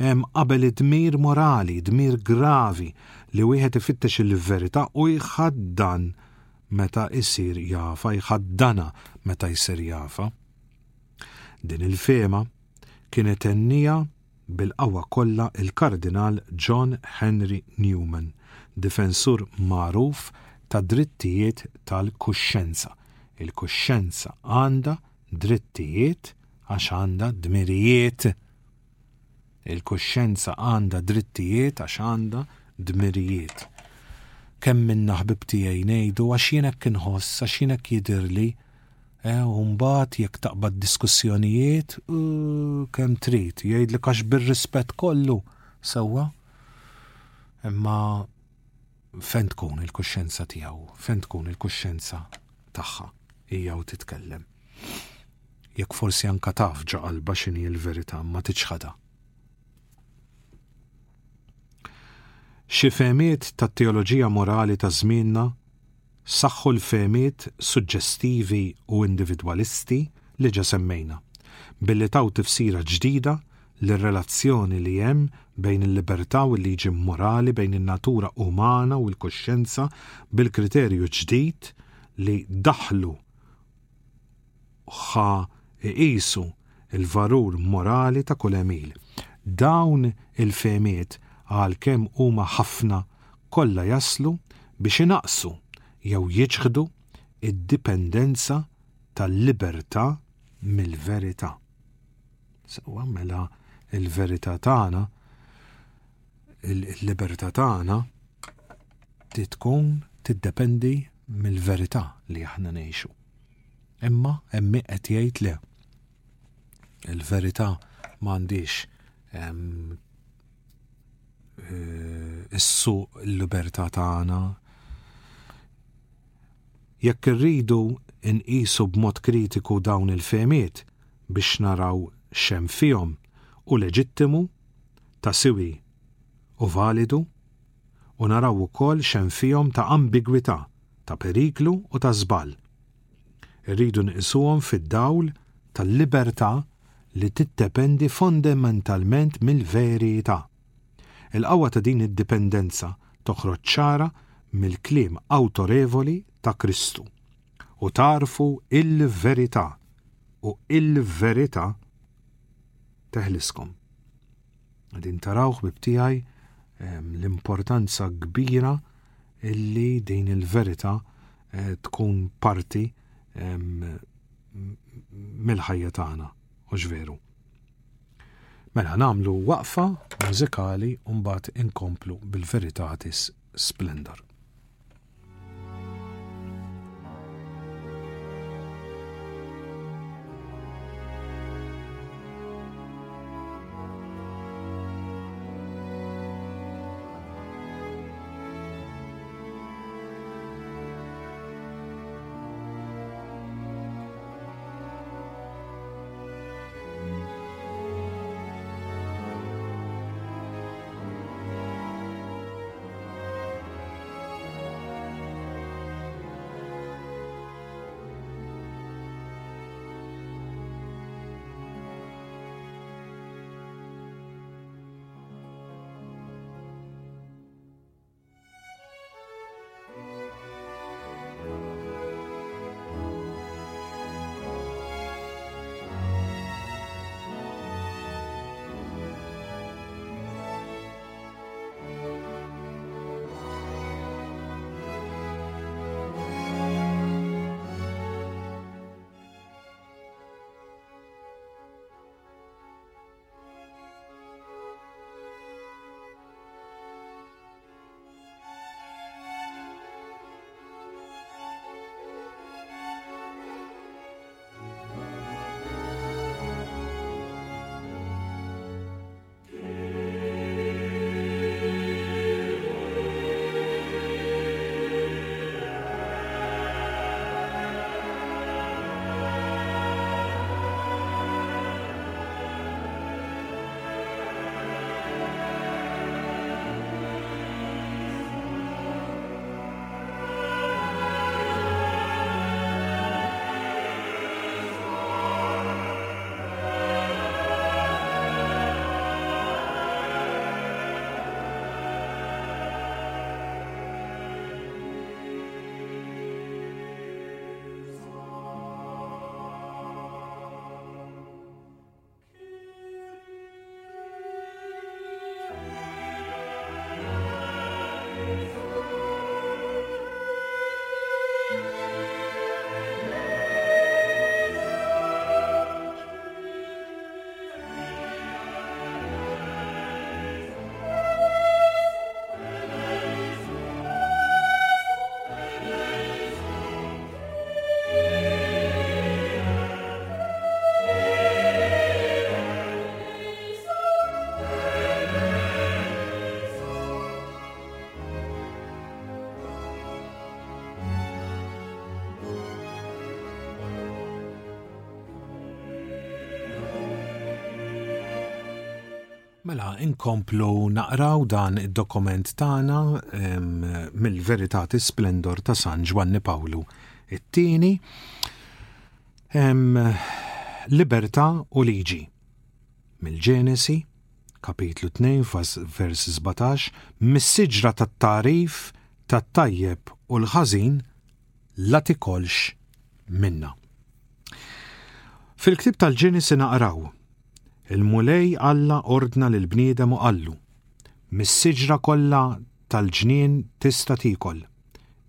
hemm qabel dmir morali, dmir gravi li wieħed ifittex il-verità u jħaddan meta jsir jafa, jħaddana meta jsir jafa. Din il-fema kienet ennija bil-qawwa kollha il-Kardinal John Henry Newman, difensur magħruf ta' drittijiet tal-kuxxenza. Il-kuxxenza għandha drittijiet għax għandha dmirijiet. Il-kuxxenza għandha drittijiet għax għandha dmirijiet. Kemm minna ħbib tiegħi ngħidu għax jien hekk inħoss, għax jien hekk jidhirli, u mbagħad jekk taqbad diskussjonijiet, kemm trid jgħidlek għax bir-rispett kollu sewwa. Imma fejn tkun il-kuxxenza tiegħu, fejn tkun il-kuxxenza tagħha hija u titkellem. Jekk forsi anke taf ġa qalba x'inhi l-verità ma tiġħadha. Xi fehmiet tat-teoloġija morali ta' żmienna saħħu l-fehmiet suġġestivi u individwalisti li ġa semmejna billi taw tifsira ġdida l-relazzjoni li hemm bejn il-libertà u l-liġi morali bejn in-natura umana u l-kuxxenza bil-kriterju ġdid li daħlu ħa iqisu il-varur morali ta' kull għamil. Dawn il-fehmiet għalkemm huma ħafna kollha jaslu biex inaqsu jew jiġħdu id-dipendenza tal-libertà mill-verità. Sewwa mela il-verità tagħna il-libertà tagħna titkun tiddependi mill-verità li aħna ngħixu. Imma hemm qed jgħid le. Il-verità m'għandix issuq il-libertà tagħna. Jekk irridu nqisu b'mod kritiku dawn il-fehmiet biex naraw x'hemm fihom u leġittimu ta' siwi u validu u naraw ukoll x'hemm fihom ta' ambigwità, ta' periklu u ta' żball. Irridu nqisuhom fid-dawl tal-libertà li tiddependi fondamentalment mill-verità. Il-qawwa ta' din id-dipendenza toħroġ ċara mill-kliem awtorevoli ta' Kristu u tarfu il-verità u il-verità teħliskom. Din tarawh bibtijaj l-importanza kbira illi din il-verità tkun parti mill-ħajja tagħna u ġveru. Mela nagħmlu waqfa mużikali u mbagħad inkomplu bil-Veritatis Splendor. Mela, inkomplu naqraw dan id-dokument tagħna mill-Veritatis Splendor ta' San Ġwanni Pawlu. It-tieni Libertà u liġi. Mill-Ġenesi, kapitlu tnejn vers żbatax, mis-siġra tat-tarif tat-tajjeb u l-ħażin la tikolx minna. Fil-ktib tal-Ġenesi naqraw: il-mulej Alla ordna l-bniedem u qallu: mis-siġra kollha tal-ġnien tista' tikol,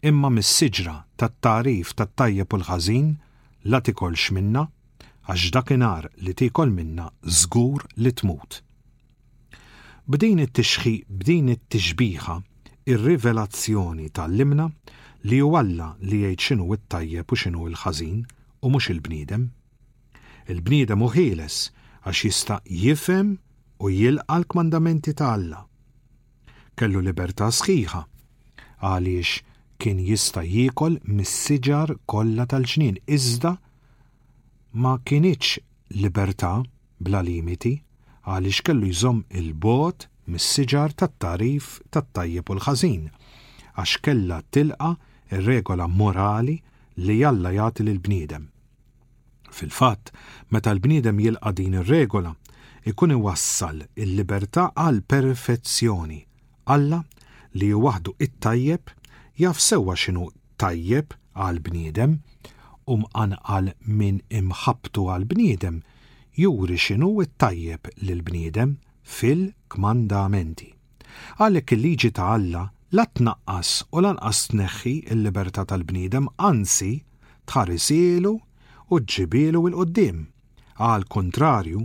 imma mis-siġra tat-tarif tat-tajjeb u l-ħażin la tikolx minna, għax dakinhar li tikol minna żgur li tmut. B'din it-tixħiq, b'din it-tixbiħa, ir-rivelazzjoni tal-limna li hu Alla li jgħid x'inhu t-tajjeb u x'inhu l-ħażin u mhux il-bniedem. Il-bniedem hu ħieles għax jista' jifhem u jilqa' l-kmandamenti ta' Alla. Kellu libertà sħiħa għaliex kien jista' jiekol mis-siġar kollha tal-ġnien, iżda ma kienx libertà bla limiti għaliex kellu jżomm il-bogħod mis-siġar tat-tarif tat-tajjeb u l-ħażin, għax kellha tilqa' ir-regola morali li Alla jagħti lill-bniedem. Fil-fatt, meta l-bniedem jilqa' din ir-regola, ikun iwassal il-libertà għal perfezzjoni. Alla li hu waħdu it-tajjeb jaf sewwa x'inhu tajjeb għal bniedem u mqanqal minn imħabbtu għal bniedem juri x'inhu t-tajjeb lil bniedem fil-kmandamenti. Għalhekk il-liġi ta' Alla la tnaqqas u lanqas tneħħi l-libertà tal-bniedem, anzi tħarisielu u ġibilu il-qoddim. Għal kontrarju,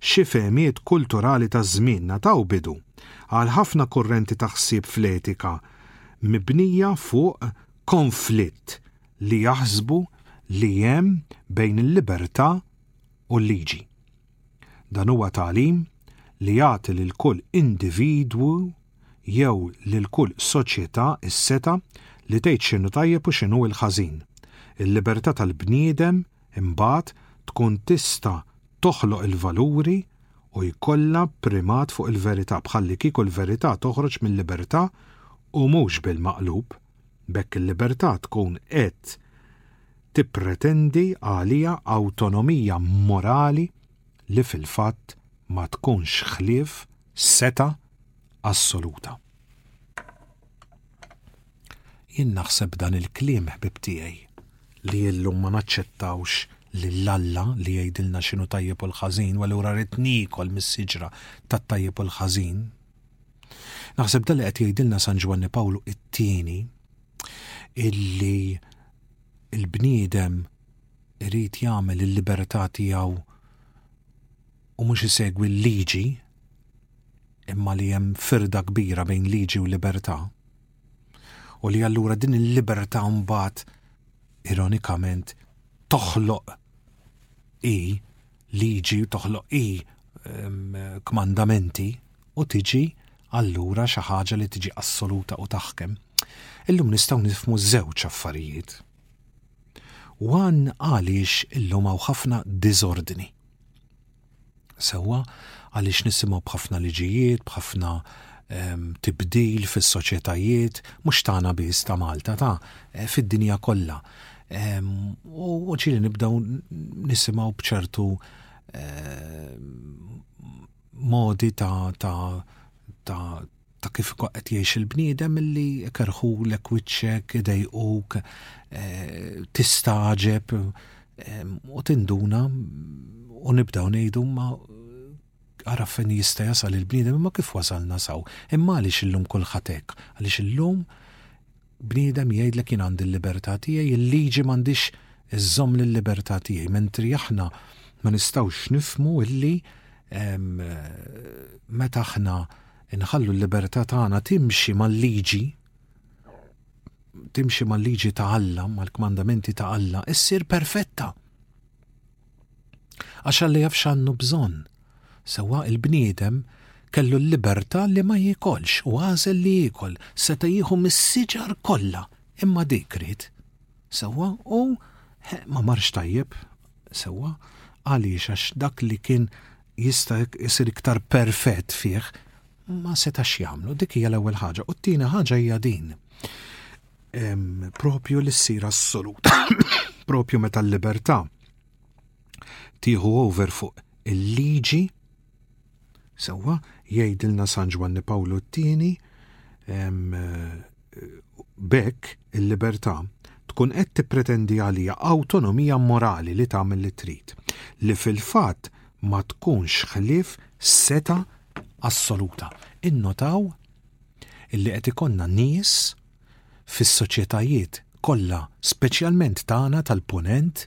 xi fehmiet kulturali ta' żmienna taw bidu għal ħafna kurrenti ta' ħsieb fl-etika mibnija fuq konflitt li jaħsbu li hemm bejn il-libertà u l-liġi. Dan huwa tagħlim li jagħti lil kull individwu jew lil kull soċjetà is-seta li tgħid x'inhu tajjeb u x'inhu l-ħażin. Il-libertà tal-bniedem imbagħad tkun tista' toħloq il-valuri u jkollha primat fuq il-verità, bħalli kieku l-verità toħroġ mill-libertà u mhux bil-maqlub. Bekk il-libertà tkun qed tippretendi għalija awtonomija morali li fil-fatt ma tkunx ħlief seta' assoluta. Jien naħseb dan il-kliem ħbib tiegħi li llum ma naċċettawx lill-Alla li jgħidilna x'inhu tajjeb u l-ħażin, allura rrid nikol mis-siġra tat-tajjeb u l-ħażin. Naħseb dan li qed jgħidilna San Ġwanni Pawlu it-tieni illi l-bniedem irid jagħmel il-libertà tiegħu u mhux isegwi l-liġi, imma li hemm firda kbira bejn liġi u libertà. U li allura din il-libertà mbagħad ironikament toħloq i liġi u toħloq i kmandamenti u tiġi allura xi ħaġa li tiġi assoluta u taħkem. Illum nistgħu nifhmu żewġ affarijiet. Wan għaliex illum hawn ħafna diżordni. Sewwa għaliex nisimgħu b'ħafna liġijiet, b'ħafna tibdil fis-soċjetajiet, mhux tagħna biss ta' Malta, ta' fid-dinja kollha. U ġieli nibdew nisimgħu b'ċertu modi ta' ta' kif qed jgħix il-bniedem illi ikerħulek wiċċek, idejquk, tistaġeb u tinduna u nibdew ngħidu ma għara fejn jista' jasal il-bniedem imma kif wasalna saw. Imma għaliex illum kulħadd hekk, għaliex illum bniedem jgħidlek jien għandi l-libertà tiegħi, il-liġi m'għandix iżżomm lill-libertà tiegħi, mentri aħna ma nistgħux nifhmu illi meta aħna nħallu l-libertà tagħna timxi mal-liġi, timxi mal-liġi ta' Alla, mal-kmandamenti ta' Alla, issir perfetta. Għax Alla jaf x'għandu bżonn. Sewwa il-bniedem kellu l-libertà li ma jiekolx u għażel li jiekol, seta' jieħu mis-siġar kollha, imma dik ried. Sewwa u ma marx tajjeb, sewwa għaliex għax dak li kien jista' jsir iktar perfett fih, ma setax jagħmlu, dik hija l-ewwel ħaġa. U t-tieni ħaġa hija din. Propju l-issir assoluta, propju meta l-libertà tieħu over fuq il-liġi sewwa jgħidilna San Ġwanni Pawlu t-tieni bekk il-libertà tkun qed tippretendi għalija awtonomija morali li tagħmel li trid, li fil-fatt ma tkunx ħlief seta' assoluta. Innotaw illi qed ikollna nies fis-soċjetajiet kollha, speċjalment tagħna tal-punent,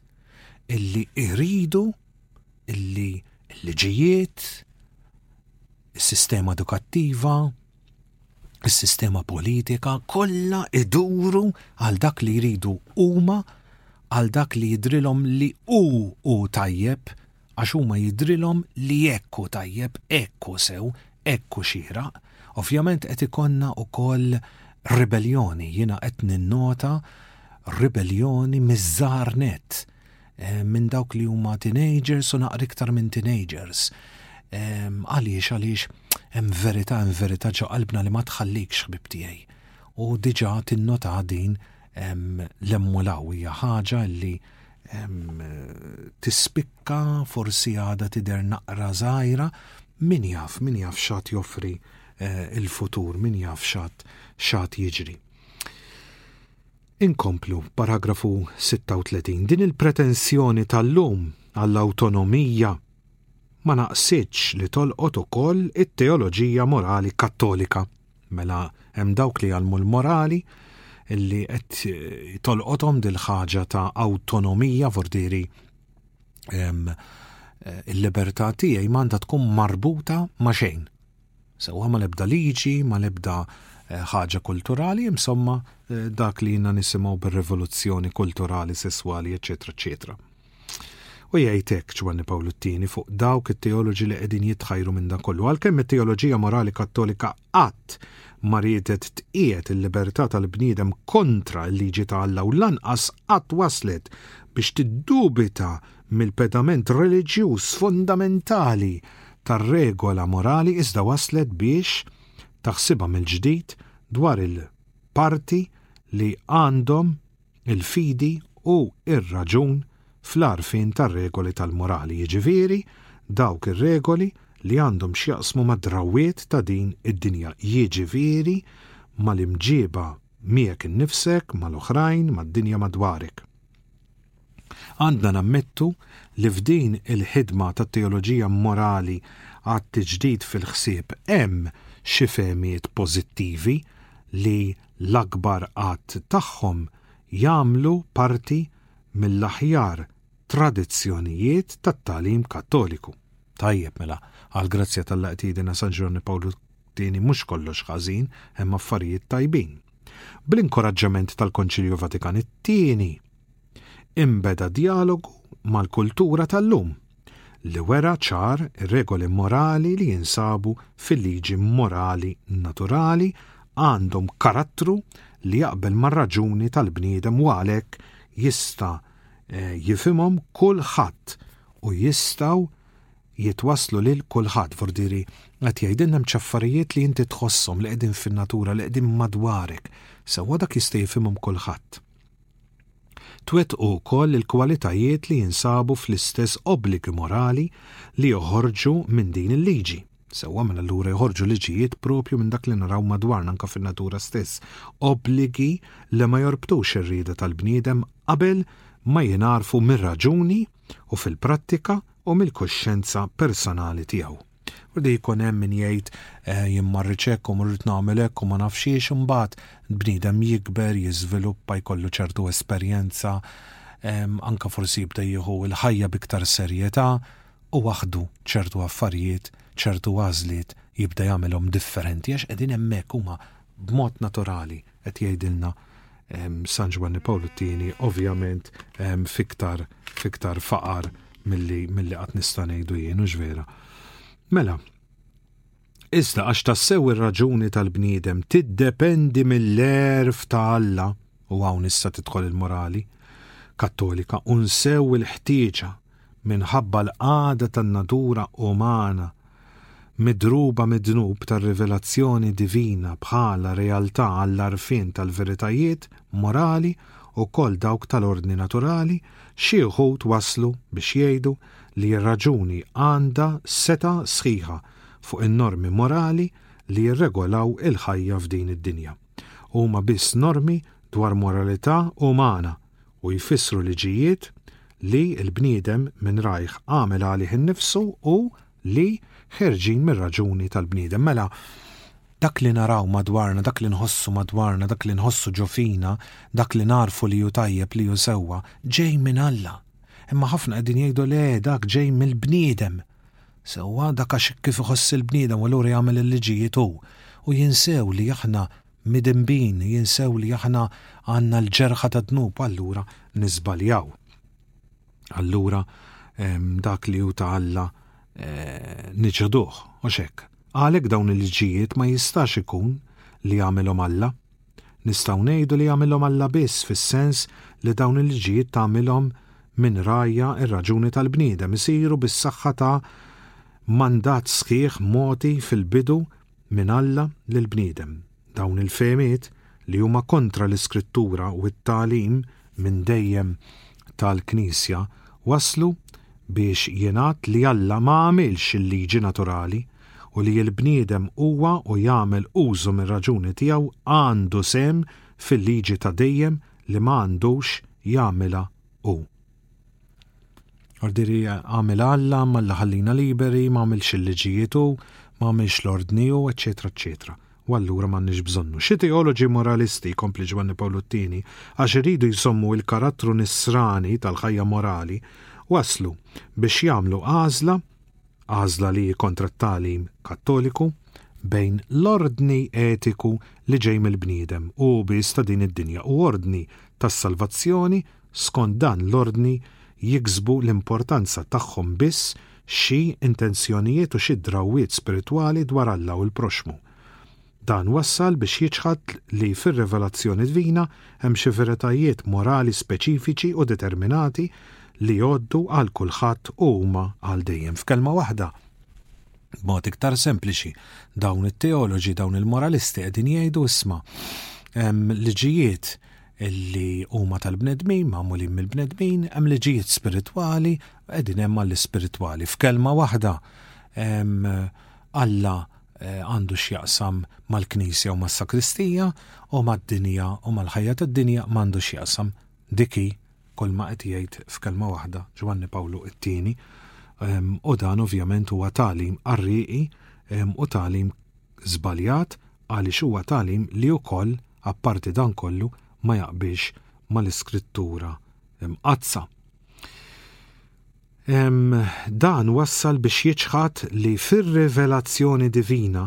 illi jridu illi l-liġijiet, is-sistema edukattiva, is-sistema politika kollha iduru għal dak li jridu huma, għal dak li jidrilhom li hu hu tajjeb, għax huma jidrilhom li hekk hu tajjeb, hekk hu sew, hekk hu xieraq. Ovvjament qed ikollna wkoll ribellioni, jiena qed ninnota ribellioni miż-żgħar nett minn dawk li huma teenagers u naqra iktar minn teenagers. Għaliex għaliex hemm verità hemm verità ġo qalbna li ma tħallikx ħbib tiegħi. U diġà tinnota din l-emmulaw hija ħaġa li tispikka forsi għadha tidher naqra żgħira, min jaf min jaf x'għad joffri il-futur, min jaf x'għad jiġri. Inkomplu paragrafu sitta u tletin. Din il-pretenzjoni tal-lum għall-awtonomija ma naqsitx li tolqot ukoll it-teoloġija morali kattolika. Mela hemm dawk li għalmu l-morali illi qed tolqothom dil-ħaġa ta' awtonomija vordieri il-libertà tiegħi m'għandha tkun marbuta ma' xejn. Sewwa ma l-ebda liġi, ma l-ebda ħaġa kulturali, insomma dak li jiena nisimgħu bir-rivoluzzjoni kulturali, sesswali, eċetera, eċetera. U jgħidlek Ġwanni Pawlu t-tieni fuq dawk it-teoloġi li qegħdin jitħajru minn dan kollu. Għalkemm it-teoloġija morali kattolika qatt ma riedet tqiet il-libertà tal-bniedem kontra l-liġi ta' Alla u lanqas qatt waslet biex tiddubita mill-pedament reliġjuż fundamentali tar-regola morali, iżda waslet biex taħsibha mill-ġdid dwar il-parti li għandhom il-fidi u ir-raġun fl-għarfien tar-regoli tal-morali, jiġifieri dawk ir-regoli li għandhom x'jaqsmu mad-drawwiet ta' din id-dinja, jiġifieri mal-imġiba miegħek innifsek, mal-oħrajn, mad-dinja madwarek. Għandna nammettu li f'din il-ħidma tat-teoloġija morali għat-tiġdid fil-ħsieb hemm xi fehmiet pożittivi li l-akbar qatt tagħhom jagħmlu parti mill-aħjar tradizzjonijiet tat-tagħlim kattoliku. Tajjeb mela, għall-grazzja tal-laqtidina San Ġwanni Pawlu t-tieni mhux kollox ħażin, hemm affarijiet tajbin. Bl-inkoraġġament tal-Konċilju Vatikan it-tieni inbeda dialogu mal-kultura tal-lum li wera ċar ir-regoli morali li jinsabu fil-liġi morali naturali għandhom karattru li jaqbel mar-raġuni tal-bniedem u għalhekk jista jifhimhom kulħadd u jistgħu jitwaslu lil kulħadd. Vordieri qed jgħidilna mċaffarijiet li inti tħossom li qegħdin fin-natura li qegħdin madwarek, sewwa dak jista' jifhimhom kulħadd. Twettqu wkoll il-kwalitajiet li jinsabu fl-istess obbligi morali li joħorġu minn din il-liġi. Sewwa minn allura joħorġu liġijiet propju minn dak li naraw madwarna anke fin-natura stess, obbligi li ma jorbtux ir-rieda tal-bniedem qabel ma jingħarfu mir-raġuni u fil-prattika u mill-kuxxenza personali tiegħu. Urdi jkun hemm min jgħid jien marriċ hekk u rrid nagħmel hekk u ma nafxiex, imbagħad bniedem jikber, jiżviluppa, jkollu ċertu esperjenza, anke forsi jibda jieħu l-ħajja b'iktar serjetà u waħdu ċertu affarijiet, ċertu għażliet jibda jagħmelhom differenti għax qegħdin hemmhekk huma b'mod naturali qed jgħidilna San Ġwanni Pawlu t-tieni, ovvjament fiktar fiktar faqar milli milli qatt nista' ngħidu jien hux vera. Mela, iżda għax tassew ir-raġuni tal-bniedem tiddependi mill-erf ta' Alla u hawn issa tidħol il-morali kattolika u nsew il-ħtieġa minħabba l-għada tan-natura umana midruba midnub tar-rivelazzjoni divina bħala realtà għall-arfien tal-veritajiet morali u koll dawk tal-ordni naturali, xi wħud waslu biex jgħidu li r-raġuni għandha seta sħiħa fuq in-normi morali li jirregolaw il-ħajja f'din id-dinja. Huma biss normi dwar moralità umana u jfissru liġijiet li l-bniedem minn rajh għamel għalih innifsu u li ħerġin mir-raġuni tal-bniedem. Mela, dak li naraw madwarna, dak li nħossu madwarna, dak li nħossu ġofina, dak li narfu li ju tajjeb li ju sewwa, ġej minn Alla. Imma ħafna qegħdin jgħidu le dak ġej mill-bniedem. Sewwa dak għax kif iħoss il-bniedem u lura jagħmel il-liġijiet hu. U jinsew li aħna midinbin, jinsew li aħna għandna l-ġerħa ta' dnub, allura niżbaljaw. Allura dak li hu ta' Alla niġġeduh u x'hekk. Għalek dawn il-liġijiet ma jistax ikun li għamilhom Alla. Nistgħu ngħidu li għamilhom Alla biss fis-sens li dawn il-liġijiet tagħmilhom minn rajja ir-raġuni tal-bniedem isiru bis-saħħa ta' mandat sħiħ moti fil-bidu minn Alla lill-bniedem. Dawn il-fehmiet li huma kontra l-iskrittura u t-tagħlim minn dejjem tal-Knisja waslu biex jingħad li Alla ma għamilx il-liġi naturali u li l-bniedem huwa u jagħmel użu mir-raġuni tiegħu għandu sem fil-liġi ta' dejjem li ma għandux jagħmilha hu. Ordiri għamel Alla, Alla ħallina liberi, ma għamilx il-liġijiet hu, ma għamilx l-ordni hu, eċetera, eċetera. U allura m'għandniex bżonnu. Xi teoloġi moralisti, jkompli Ġwanni Pawlu t-tieni, għax iridu jsommu l-karattru nisrani tal-ħajja morali, waslu biex jagħmlu għażla għażla li kontra t-tagħlim kattoliku bejn l-ordni etiku li ġej mill-bniedem u biss ta' din id-dinja u ordni tas-salvazzjoni skont dan l-ordni jiksbu l-importanza tagħhom biss xi intenzjonijiet u xi drawwiet spiritwali dwar Alla u l-proxmu. Dan wassal biex jiġħad li fir-rivelazzjoni divina hemm xi veritajiet morali speċifiċi u determinati li joddu għal kulħadd u huma għal dejjem. F'kelma waħda, b'mod iktar sempliċi, dawn it-teoloġi, dawn il-moralisti qegħdin jgħidu isma' hemm liġijiet li huma tal-bnedmin, magħmulin mill-bnedmin, hemm liġijiet spiritwali qegħdin hemm għall-ispiritwali. F'kelma waħda, Alla għandu x'jaqsam mal-Knisja u mas-Sakristija u mad-dinja u mal-ħajja tad-dinja m'għandu x'jaqsam diki kol ma qed jgħid f'kelma waħda Ġwanni Pawlu t-tieni, u dan ovvjament huwa tagħlim qarriqi u tagħlim żbaljat għaliex huwa tagħlim li wkoll apparti dan kollu ma jaqbilx mal-iskrittura mqazza. Dan wassal biex jiġħad li fir-rivelazzjoni divina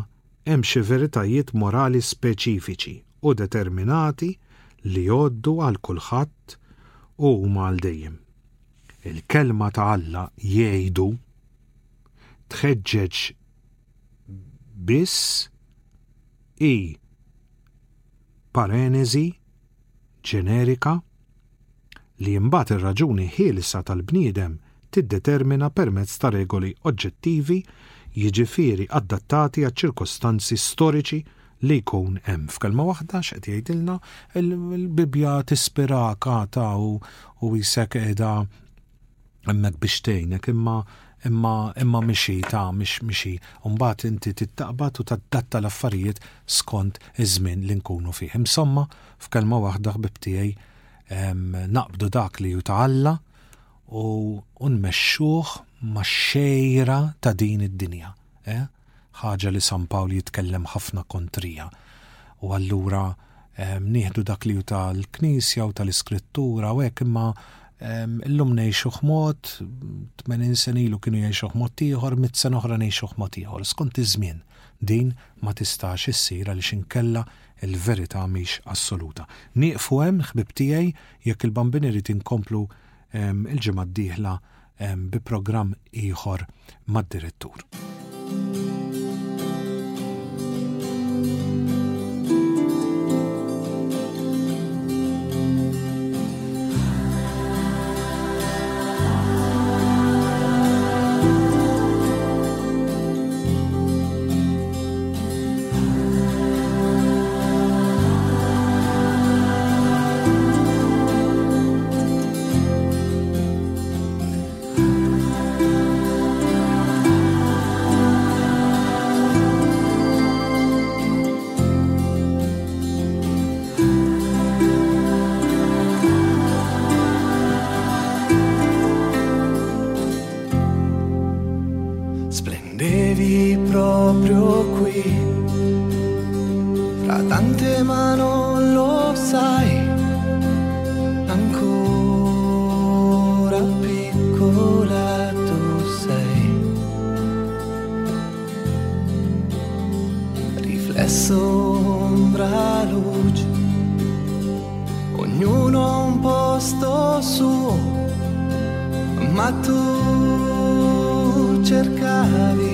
hemm xi veritajiet morali speċifiċi u determinati li jgħoddu għal kulħadd u huma għal dejjem. Il-kelma ta' Alla jgħidu tħeġġeġ biss i parenesi ġenerika li mbagħad ir-raġuni ħielsa tal-bniedem tiddetermina permezz ta' regoli oġġettivi jiġifieri adattati għaċ-ċirkostanzi storiċi li jkun hemm. F'kelma waħda x'qed jgħidilna l-Bibja tispiraka ta' u jisek qiegħda hemmhekk biex tgħinek imma imma imma mixi ta' mhix mixi u mbagħad inti tittaqbad u tadatta l-affarijiet skont iż-żmien li nkunu fih. Insomma, f'kelma waħda ħbib tiegħi naqbdu dak li hu ta' Alla u nmexxuh max-xejra ta' din id-dinja. Ħaġa li San Pawlu jitkellem ħafna kontrija. U allura nieħdu dak li hu tal-Knisja u tal-Iskrittura u hekk imma illum ngħixu b'mod tmenin sen ilu kienu jgħixu b'mod ieħor, mit sena oħra ngħixu b'mod ieħor. Skont iż-żmien din ma tistax issir għaliex inkella l-verità mhix assoluta. Nieqfu hemm ħbib tiegħi jekk il-Bambin irid inkomplu il-ġimgħa d-dieħla bi programm ieħor mad-direttur. Bevi proprio qui, tra tante ma non lo sai, ancora piccola tu sei. Riflesso, ombra, luce, ognuno ha un posto suo, ma tu cercavi